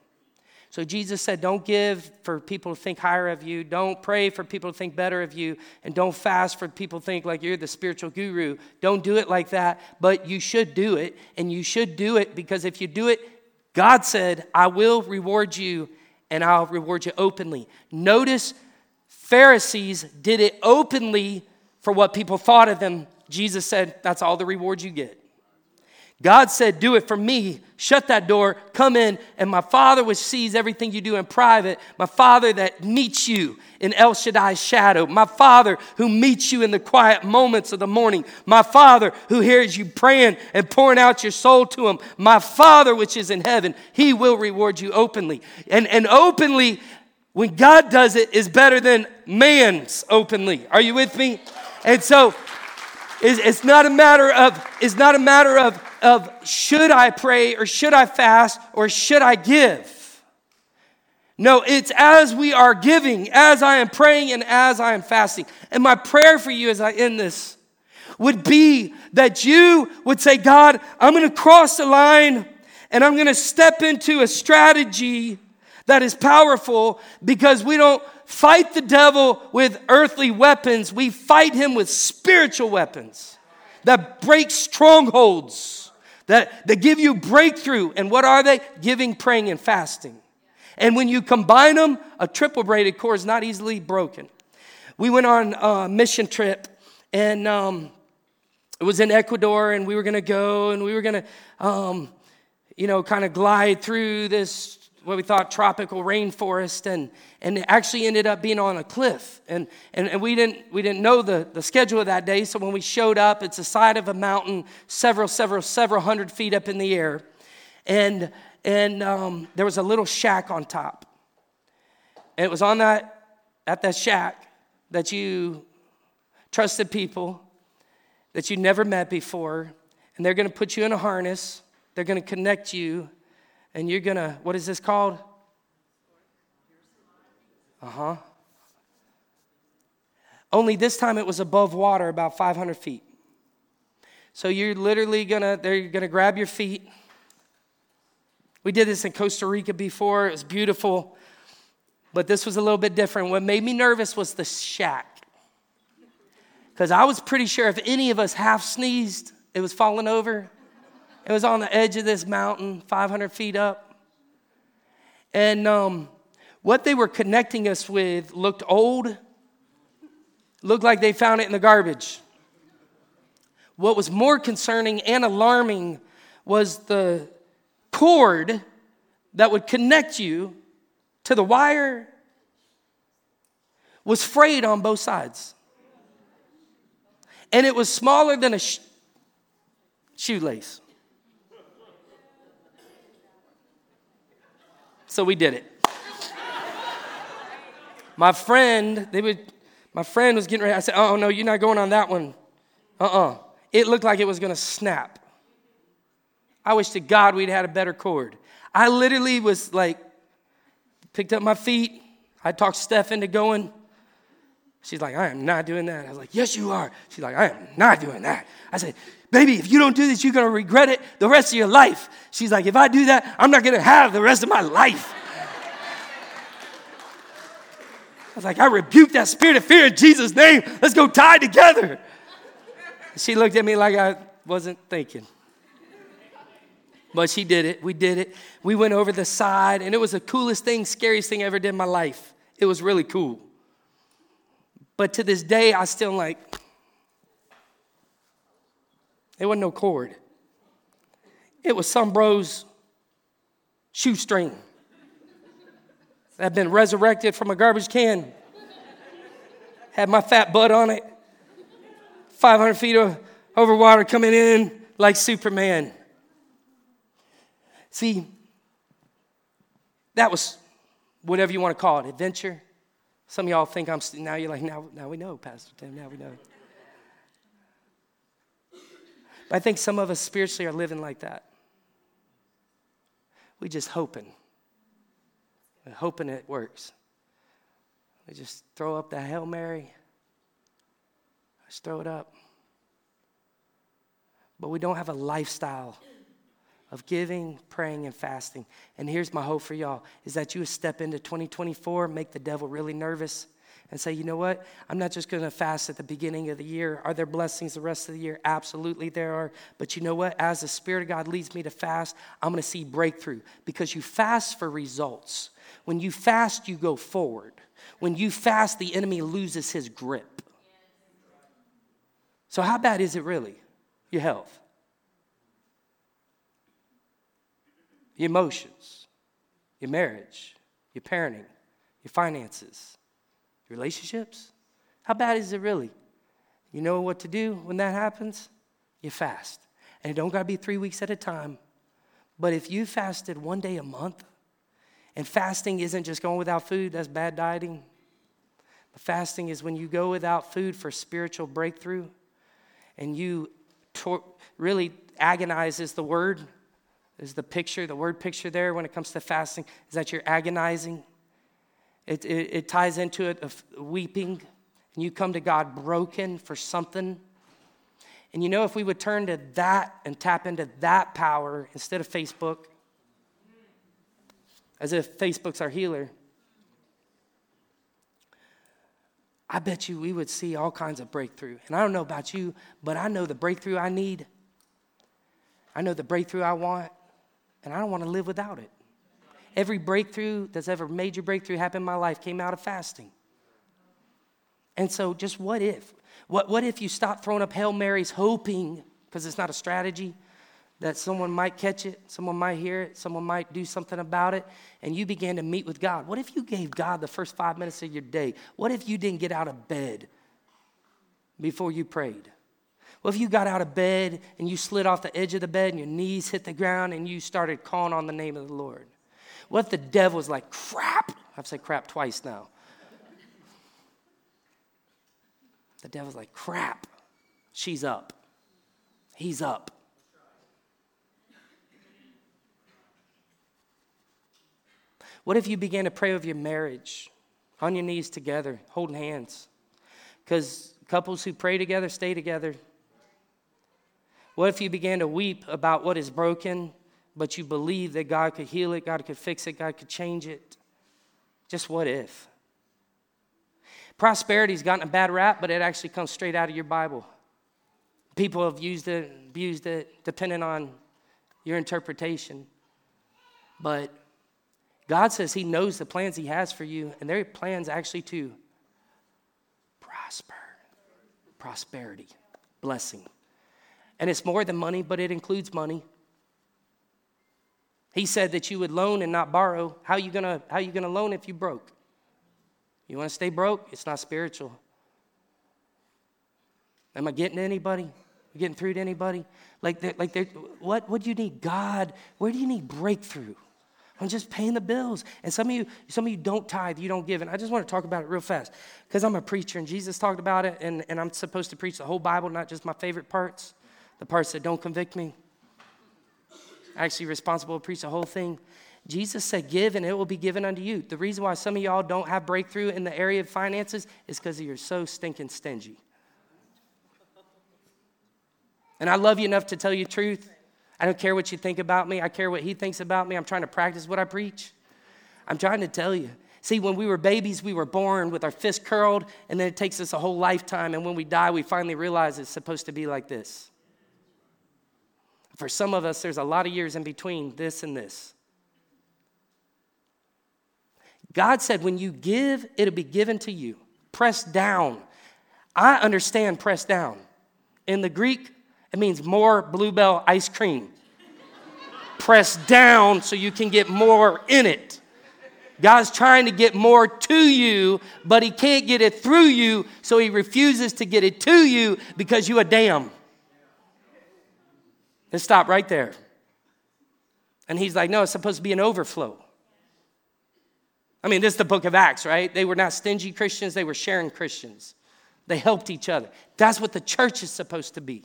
So Jesus said, don't give for people to think higher of you. Don't pray for people to think better of you. And don't fast for people to think like you're the spiritual guru. Don't do it like that. But you should do it. And you should do it because if you do it, God said, I will reward you and I'll reward you openly. Notice Pharisees did it openly for what people thought of them. Jesus said, that's all the reward you get. God said, do it for me. Shut that door. Come in. And my Father, which sees everything you do in private, my Father that meets you in El Shaddai's shadow, my Father who meets you in the quiet moments of the morning, my Father who hears you praying and pouring out your soul to him, my Father which is in heaven, he will reward you openly. And, and openly, when God does it, is better than man's openly. Are you with me? And so it's, it's not a matter of, it's not a matter of, of should I pray or should I fast or should I give? No, it's as we are giving, as I am praying and as I am fasting. And my prayer for you as I end this would be that you would say, God, I'm going to cross the line and I'm going to step into a strategy that is powerful because we don't fight the devil with earthly weapons. We fight him with spiritual weapons that break strongholds. That they give you breakthrough. And what are they? Giving, praying, and fasting. And when you combine them, a triple braided cord is not easily broken. We went on a mission trip, and um, it was in Ecuador, and we were going to go, and we were going to, um, you know, kind of glide through this, what we thought, tropical rainforest, and and it actually ended up being on a cliff. And and, and we didn't we didn't know the, the schedule of that day, so when we showed up, it's the side of a mountain, several, several, several hundred feet up in the air. And and um, there was a little shack on top. And it was on that, at that shack that you trusted people that you never met before, and they're gonna put you in a harness, they're gonna connect you, and you're going to, what is this called? Uh-huh. Only this time it was above water, about five hundred feet. So you're literally going to, they're going to grab your feet. We did this in Costa Rica before. It was beautiful. But this was a little bit different. What made me nervous was the shack. Because I was pretty sure if any of us half sneezed, it was falling over. It was on the edge of this mountain, five hundred feet up. And um, what they were connecting us with looked old, looked like they found it in the garbage. What was more concerning and alarming was the cord that would connect you to the wire was frayed on both sides. And it was smaller than a sh- shoelace. So we did it. My friend, they would. My friend was getting ready. I said, oh, no, you're not going on that one. Uh-uh. It looked like it was going to snap. I wish to God we'd had a better cord. I literally was like, picked up my feet. I talked Steph into going. She's like, I am not doing that. I was like, yes, you are. She's like, I am not doing that. I said, baby, if you don't do this, you're going to regret it the rest of your life. She's like, if I do that, I'm not going to have the rest of my life. I was like, I rebuke that spirit of fear in Jesus' name. Let's go tie together. She looked at me like I wasn't thinking. But she did it. We did it. We went over the side, and it was the coolest thing, scariest thing I ever did in my life. It was really cool. But to this day, I still like... It wasn't no cord. It was some bro's shoestring that had been resurrected from a garbage can. Had my fat butt on it. five hundred feet over water coming in like Superman. See, that was whatever you want to call it, adventure. Some of y'all think I'm, st- now you're like, now, now we know, Pastor Tim, now we know. But I think some of us spiritually are living like that. We just hoping. Hoping it works. I just throw up the Hail Mary. I just throw it up. But we don't have a lifestyle of giving, praying, and fasting. And here's my hope for y'all, is that you step into twenty twenty-four, make the devil really nervous, and say, you know what, I'm not just going to fast at the beginning of the year. Are there blessings the rest of the year? Absolutely there are. But you know what, as the Spirit of God leads me to fast, I'm going to see breakthrough. Because you fast for results. When you fast, you go forward. When you fast, the enemy loses his grip. So how bad is it really? Your health. Your emotions. Your marriage. Your parenting. Your finances. Relationships? How bad is it really? You know what to do when that happens? You fast. And it don't got to be three weeks at a time. But if you fasted one day a month, and fasting isn't just going without food, that's bad dieting. But fasting is when you go without food for spiritual breakthrough, and you tor- really agonize is the word, is the picture, the word picture there when it comes to fasting, is that you're agonizing. It, it, it ties into it of weeping, and you come to God broken for something. And you know, if we would turn to that and tap into that power instead of Facebook, as if Facebook's our healer, I bet you we would see all kinds of breakthrough. And I don't know about you, but I know the breakthrough I need. I know the breakthrough I want, and I don't want to live without it. Every breakthrough that's ever major breakthrough happened in my life came out of fasting. And so just what if? What, what if you stop throwing up Hail Marys hoping, because it's not a strategy, that someone might catch it, someone might hear it, someone might do something about it, and you began to meet with God? What if you gave God the first five minutes of your day? What if you didn't get out of bed before you prayed? Well, if you got out of bed and you slid off the edge of the bed and your knees hit the ground and you started calling on the name of the Lord? What if the devil was like, crap? I've said crap twice now. The devil's like, crap. She's up. He's up. What if you began to pray over your marriage, on your knees together, holding hands? Because couples who pray together stay together. What if you began to weep about what is broken, but you believe that God could heal it, God could fix it, God could change it? Just what if? Prosperity's gotten a bad rap, but it actually comes straight out of your Bible. People have used it, abused it, depending on your interpretation. But God says he knows the plans he has for you, and their plans actually to prosper. Prosperity, blessing. And it's more than money, but it includes money. He said that you would loan and not borrow. How are you gonna, how are you gonna loan if you broke? You wanna stay broke? It's not spiritual. Am I getting to anybody? Am I getting through to anybody? Like, they're, like they're, what, what do you need? God, where do you need breakthrough? I'm just paying the bills. And some of you, some of you don't tithe, you don't give. And I just wanna talk about it real fast because I'm a preacher and Jesus talked about it, and, and I'm supposed to preach the whole Bible, not just my favorite parts, the parts that don't convict me. Actually responsible to preach the whole thing. Jesus said, give and it will be given unto you. The reason why some of y'all don't have breakthrough in the area of finances is because you're so stinking stingy. And I love you enough to tell you the truth. I don't care what you think about me. I care what he thinks about me. I'm trying to practice what I preach. I'm trying to tell you. See, when we were babies, we were born with our fist curled, and then it takes us a whole lifetime. And when we die, we finally realize it's supposed to be like this. For some of us, there's a lot of years in between this and this. God said, when you give, it'll be given to you. Pressed down. I understand pressed down. In the Greek, it means more Blue Bell ice cream. Pressed down so you can get more in it. God's trying to get more to you, but he can't get it through you, so he refuses to get it to you because you a damn. Let's stop right there. And he's like, no, it's supposed to be an overflow. I mean, this is the book of Acts, right? They were not stingy Christians. They were sharing Christians. They helped each other. That's what the church is supposed to be.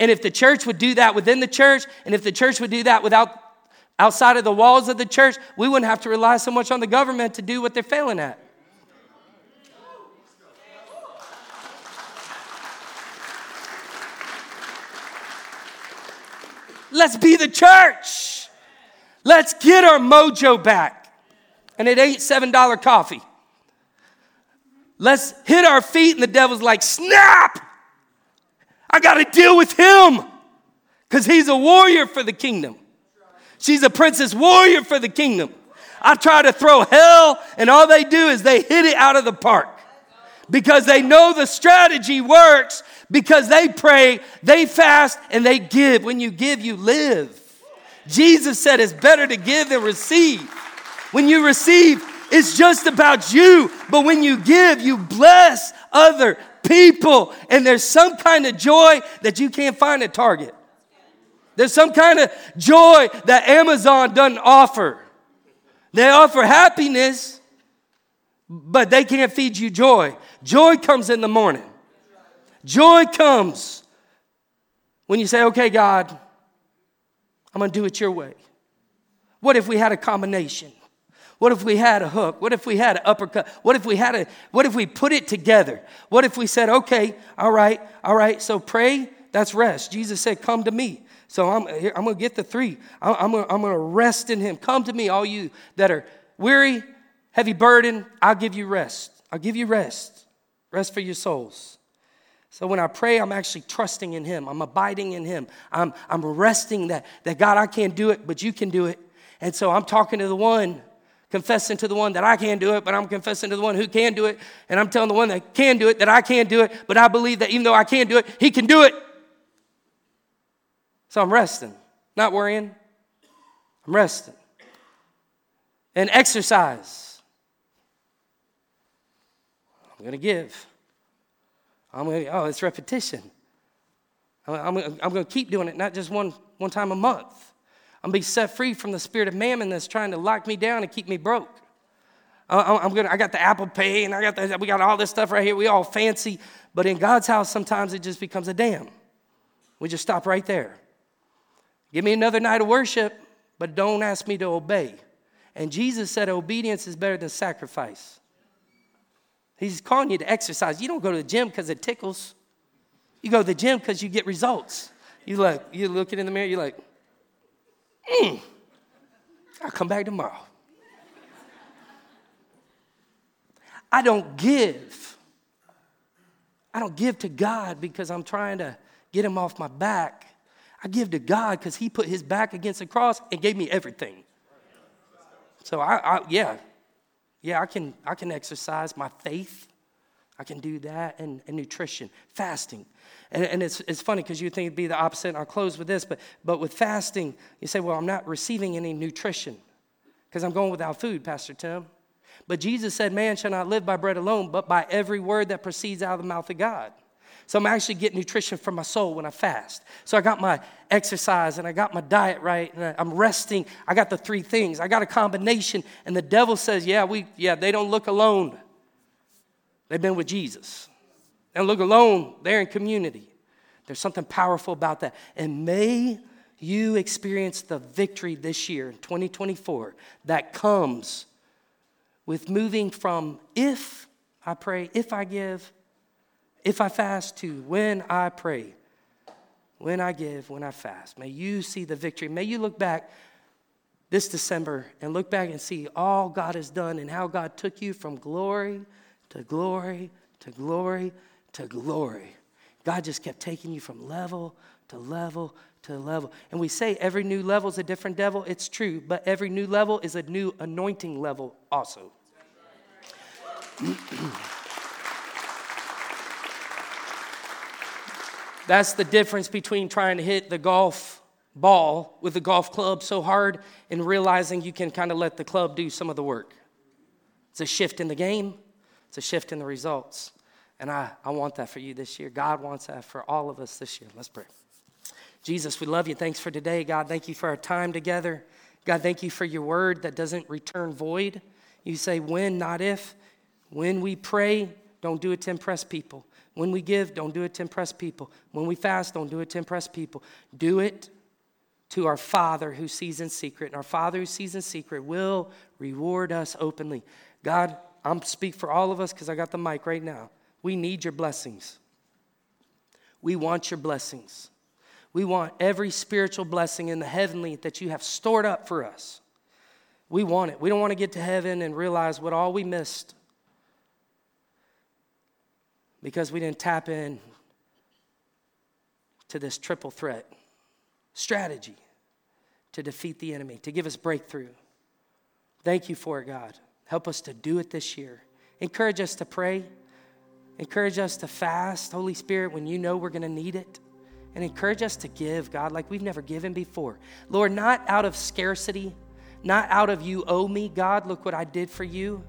And if the church would do that within the church, and if the church would do that without outside of the walls of the church, we wouldn't have to rely so much on the government to do what they're failing at. Let's be the church. Let's get our mojo back. And it ain't seven dollars coffee. Let's hit our feet and the devil's like, snap! I got to deal with him because he's a warrior for the kingdom. She's a princess warrior for the kingdom. I try to throw hell and all they do is they hit it out of the park because they know the strategy works because they pray, they fast, and they give. When you give, you live. Jesus said it's better to give than receive. When you receive, it's just about you. But when you give, you bless other people. And there's some kind of joy that you can't find at Target. There's some kind of joy that Amazon doesn't offer. They offer happiness, but they can't feed you joy. Joy comes in the morning. Joy comes when you say, okay, God, I'm going to do it your way. What if we had a combination? What if we had a hook? What if we had an uppercut? What if we had a, what if we put it together? What if we said, okay, all right, all right, so pray, that's rest. Jesus said, come to me. So I'm, I'm going to get the three. I'm, I'm going to rest in him. Come to me, all you that are weary, heavy burden. I'll give you rest. I'll give you rest. Rest for your souls. So when I pray, I'm actually trusting in him. I'm abiding in him. I'm, I'm resting that, that, God, I can't do it, but you can do it. And so I'm talking to the one, confessing to the one that I can't do it, but I'm confessing to the one who can do it. And I'm telling the one that can do it that I can't do it, but I believe that even though I can't do it, he can do it. So I'm resting, not worrying. I'm resting. And exercise. I'm going to give. I'm going to, oh, it's repetition. I'm, I'm, I'm going to keep doing it, not just one, one time a month. I'm being set free from the spirit of mammon that's trying to lock me down and keep me broke. I, I'm gonna, I got the Apple Pay and I got the, we got all this stuff right here. We all fancy, but in God's house, sometimes it just becomes a dam. We just stop right there. Give me another night of worship, but don't ask me to obey. And Jesus said obedience is better than sacrifice. He's calling you to exercise. You don't go to the gym because it tickles. You go to the gym because you get results. You like, you're looking in the mirror, you're like, Mm. I'll come back tomorrow. I don't give. I don't give to God because I'm trying to get him off my back. I give to God because he put his back against the cross and gave me everything. So I, I yeah. Yeah, I can I can exercise my faith. I can do that, and, and nutrition, fasting. And, and it's it's funny because you think it'd be the opposite, and I'll close with this, but but with fasting, you say, well, I'm not receiving any nutrition because I'm going without food, Pastor Tim. But Jesus said, man shall not live by bread alone, but by every word that proceeds out of the mouth of God. So I'm actually getting nutrition from my soul when I fast. So I got my exercise and I got my diet right, and I'm resting. I got the three things. I got a combination, and the devil says, yeah, we yeah, they don't look alone. They've been with Jesus. And look alone, they're in community. There's something powerful about that. And may you experience the victory this year, twenty twenty-four, that comes with moving from if I pray, if I give, if I fast, to when I pray, when I give, when I fast. May you see the victory. May you look back this December and look back and see all God has done and how God took you from glory to glory, to glory, to glory. God just kept taking you from level to level to level. And we say every new level is a different devil. It's true, but every new level is a new anointing level also. That's the difference between trying to hit the golf ball with the golf club so hard and realizing you can kind of let the club do some of the work. It's a shift in the game. It's a shift in the results. And I, I want that for you this year. God wants that for all of us this year. Let's pray. Jesus, we love you. Thanks for today, God. Thank you for our time together. God, thank you for your word that doesn't return void. You say when, not if. When we pray, don't do it to impress people. When we give, don't do it to impress people. When we fast, don't do it to impress people. Do it to our Father who sees in secret. And our Father who sees in secret will reward us openly. God, I'm speak for all of us because I got the mic right now. We need your blessings. We want your blessings. We want every spiritual blessing in the heavenly that you have stored up for us. We want it. We don't want to get to heaven and realize what all we missed because we didn't tap in to this triple threat strategy to defeat the enemy, to give us breakthrough. Thank you for it, God. Help us to do it this year. Encourage us to pray. Encourage us to fast, Holy Spirit, when you know we're going to need it. And encourage us to give, God, like we've never given before. Lord, not out of scarcity, not out of you owe me, God, look what I did for you.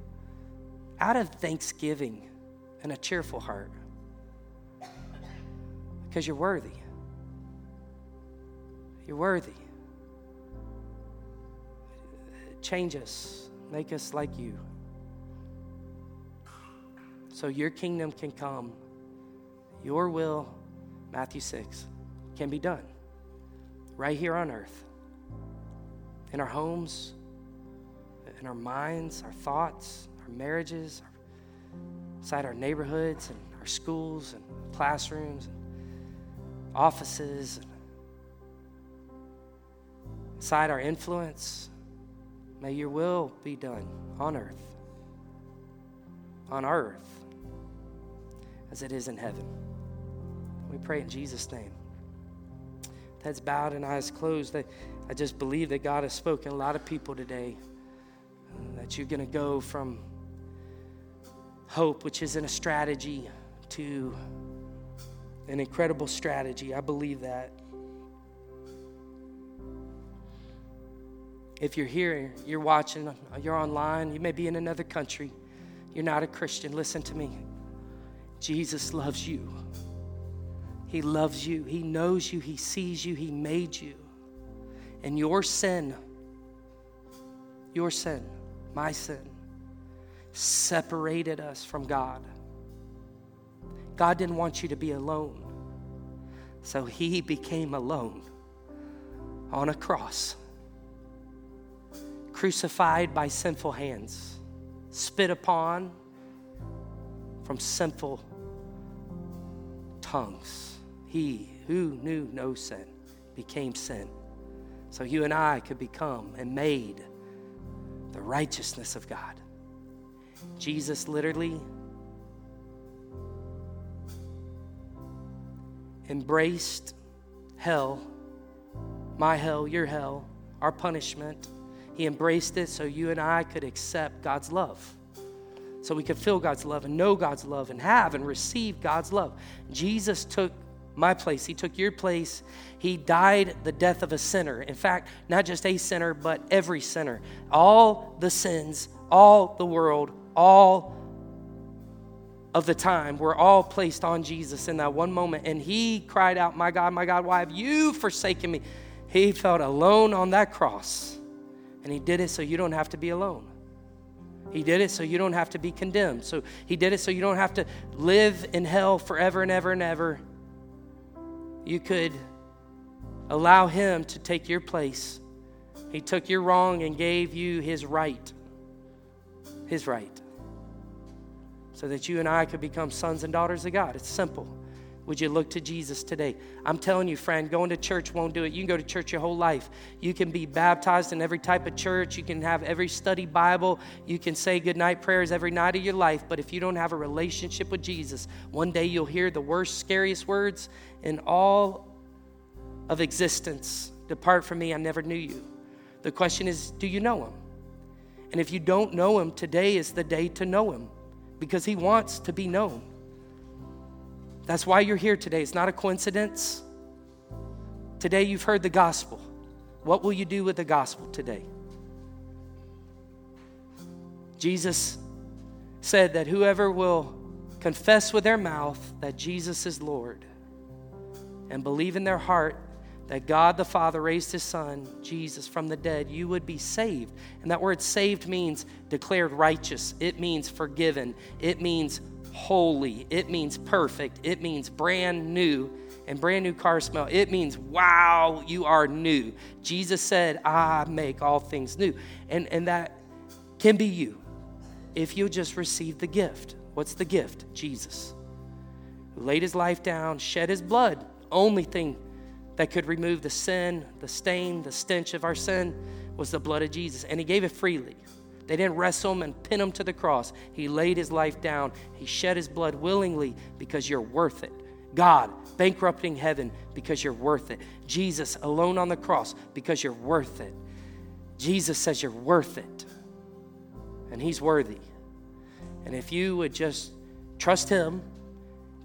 Out of thanksgiving and a cheerful heart. Because you're worthy. You're worthy. Change us. Make us like you. So your kingdom can come. Your will, Matthew six, can be done. Right here on earth. In our homes, in our minds, our thoughts, our marriages, inside our neighborhoods and our schools and classrooms and offices, and inside our influence. May your will be done on earth, on earth, as it is in heaven. We pray in Jesus' name. Heads bowed and eyes closed. I, I just believe that God has spoken to a lot of people today, that you're going to go from hope, which isn't a strategy, to an incredible strategy. I believe that. If you're here, you're watching, you're online, you may be in another country, you're not a Christian, listen to me. Jesus loves you. He loves you. He knows you. He sees you. He made you. And your sin, your sin, my sin, separated us from God. God didn't want you to be alone. So he became alone on a cross, crucified by sinful hands, spit upon from sinful tongues. He who knew no sin became sin. So you and I could become and made the righteousness of God. Jesus literally embraced hell, my hell, your hell, our punishment. He embraced it so you and I could accept God's love. So we could feel God's love and know God's love and have and receive God's love. Jesus took my place. He took your place. He died the death of a sinner. In fact, not just a sinner, but every sinner. All the sins, all the world, all of the time were all placed on Jesus in that one moment. And he cried out, "My God, my God, why have you forsaken me?" He felt alone on that cross. And he did it so you don't have to be alone. He did it so you don't have to be condemned. So he did it so you don't have to live in hell forever and ever and ever. You could allow him to take your place. He took your wrong and gave you his right. His right. So that you and I could become sons and daughters of God. It's simple. Would you look to Jesus today? I'm telling you, friend, going to church won't do it. You can go to church your whole life. You can be baptized in every type of church. You can have every study Bible. You can say goodnight prayers every night of your life. But if you don't have a relationship with Jesus, one day you'll hear the worst, scariest words in all of existence. "Depart from me, I never knew you." The question is, do you know him? And if you don't know him, today is the day to know him because he wants to be known. That's why you're here today. It's not a coincidence. Today you've heard the gospel. What will you do with the gospel today? Jesus said that whoever will confess with their mouth that Jesus is Lord and believe in their heart that God the Father raised his Son, Jesus, from the dead, you would be saved. And that word saved means declared righteous. It means forgiven. It means holy. It means perfect. It means brand new, and brand new car smell. It means, wow, you are new. Jesus said, "I make all things new." And, and that can be you if you just receive the gift. What's the gift? Jesus, who laid his life down, shed his blood, only thing that could remove the sin, the stain, the stench of our sin was the blood of Jesus. And he gave it freely. They didn't wrestle him and pin him to the cross. He laid his life down. He shed his blood willingly because you're worth it. God bankrupting heaven because you're worth it. Jesus alone on the cross because you're worth it. Jesus says you're worth it. And he's worthy. And if you would just trust him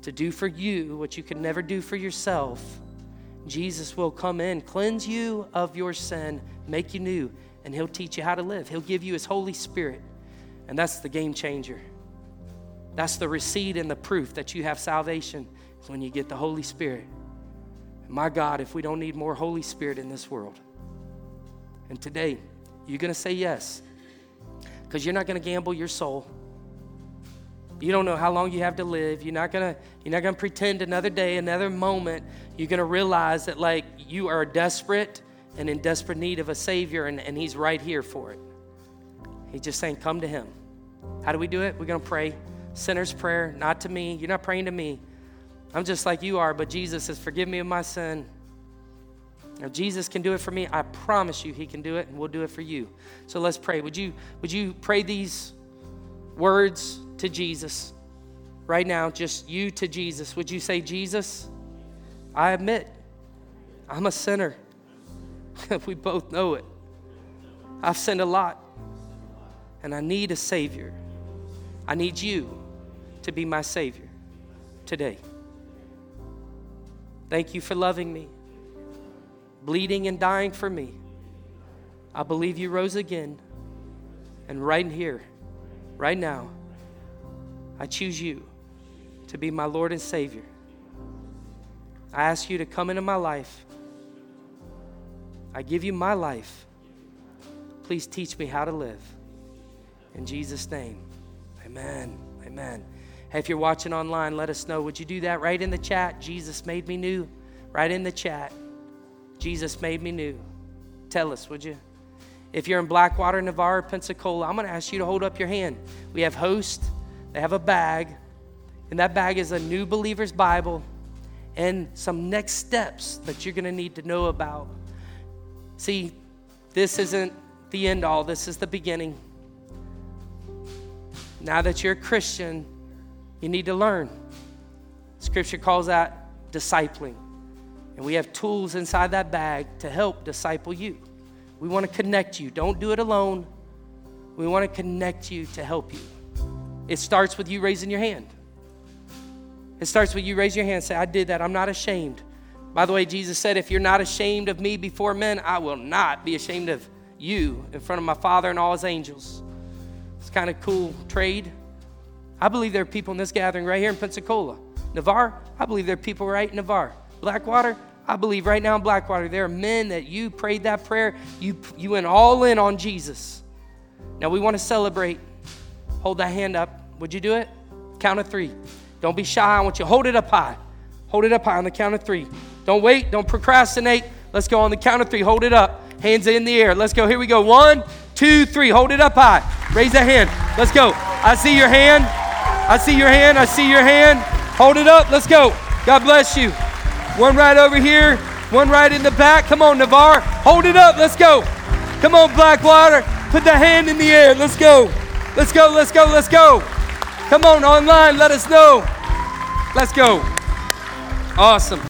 to do for you what you could never do for yourself, Jesus will come in, cleanse you of your sin, make you new, and he'll teach you how to live. He'll give you his Holy Spirit. And that's the game changer. That's the receipt and the proof that you have salvation is when you get the Holy Spirit. And my God, if we don't need more Holy Spirit in this world. And today, you're going to say yes, because you're not going to gamble your soul. You don't know how long you have to live. You're not gonna, you're not gonna pretend another day, another moment. You're gonna realize that like you are desperate and in desperate need of a Savior, and, and he's right here for it. He's just saying, come to him. How do we do it? We're gonna pray. Sinner's prayer, not to me. You're not praying to me. I'm just like you are, but Jesus says, forgive me of my sin. If Jesus can do it for me, I promise you he can do it, and we'll do it for you. So let's pray. Would you, would you pray these words to Jesus right now? Just you to Jesus. Would you say, Jesus, I admit I'm a sinner. We both know it. I've sinned a lot, and I need a Savior. I need you to be my Savior today. Thank you for loving me, bleeding and dying for me. I believe you rose again, and right here, right now, I choose you to be my Lord and Savior. I ask you to come into my life. I give you my life. Please teach me how to live. In Jesus' name, amen, amen. Hey, if you're watching online, let us know. Would you do that right in the chat? Jesus made me new. Right in the chat. Jesus made me new. Tell us, would you? If you're in Blackwater, Navarre, Pensacola, I'm going to ask you to hold up your hand. We have hosts. They have a bag, and that bag is a New Believer's Bible and some next steps that you're going to need to know about. See, this isn't the end all. This is the beginning. Now that you're a Christian, you need to learn. Scripture calls that discipling, and we have tools inside that bag to help disciple you. We want to connect you. Don't do it alone. We want to connect you to help you. It starts with you raising your hand. It starts with you raising your hand and say, I did that. I'm not ashamed. By the way, Jesus said, if you're not ashamed of me before men, I will not be ashamed of you in front of my Father and all his angels. It's kind of cool trade. I believe there are people in this gathering right here in Pensacola. Navarre, I believe there are people right in Navarre. Blackwater, I believe right now in Blackwater, there are men that you prayed that prayer. You, you went all in on Jesus. Now we want to celebrate. Hold that hand up. Would you do it? Count of three. Don't be shy. I want you to hold it up high. Hold it up high on the count of three. Don't wait. Don't procrastinate. Let's go on the count of three. Hold it up. Hands in the air. Let's go. Here we go. One, two, three. Hold it up high. Raise that hand. Let's go. I see your hand. I see your hand. I see your hand. Hold it up. Let's go. God bless you. One right over here. One right in the back. Come on, Navarre. Hold it up. Let's go. Come on, Blackwater. Put the hand in the air. Let's go. Let's go, let's go, let's go. Come on, online, let us know. Let's go. Awesome.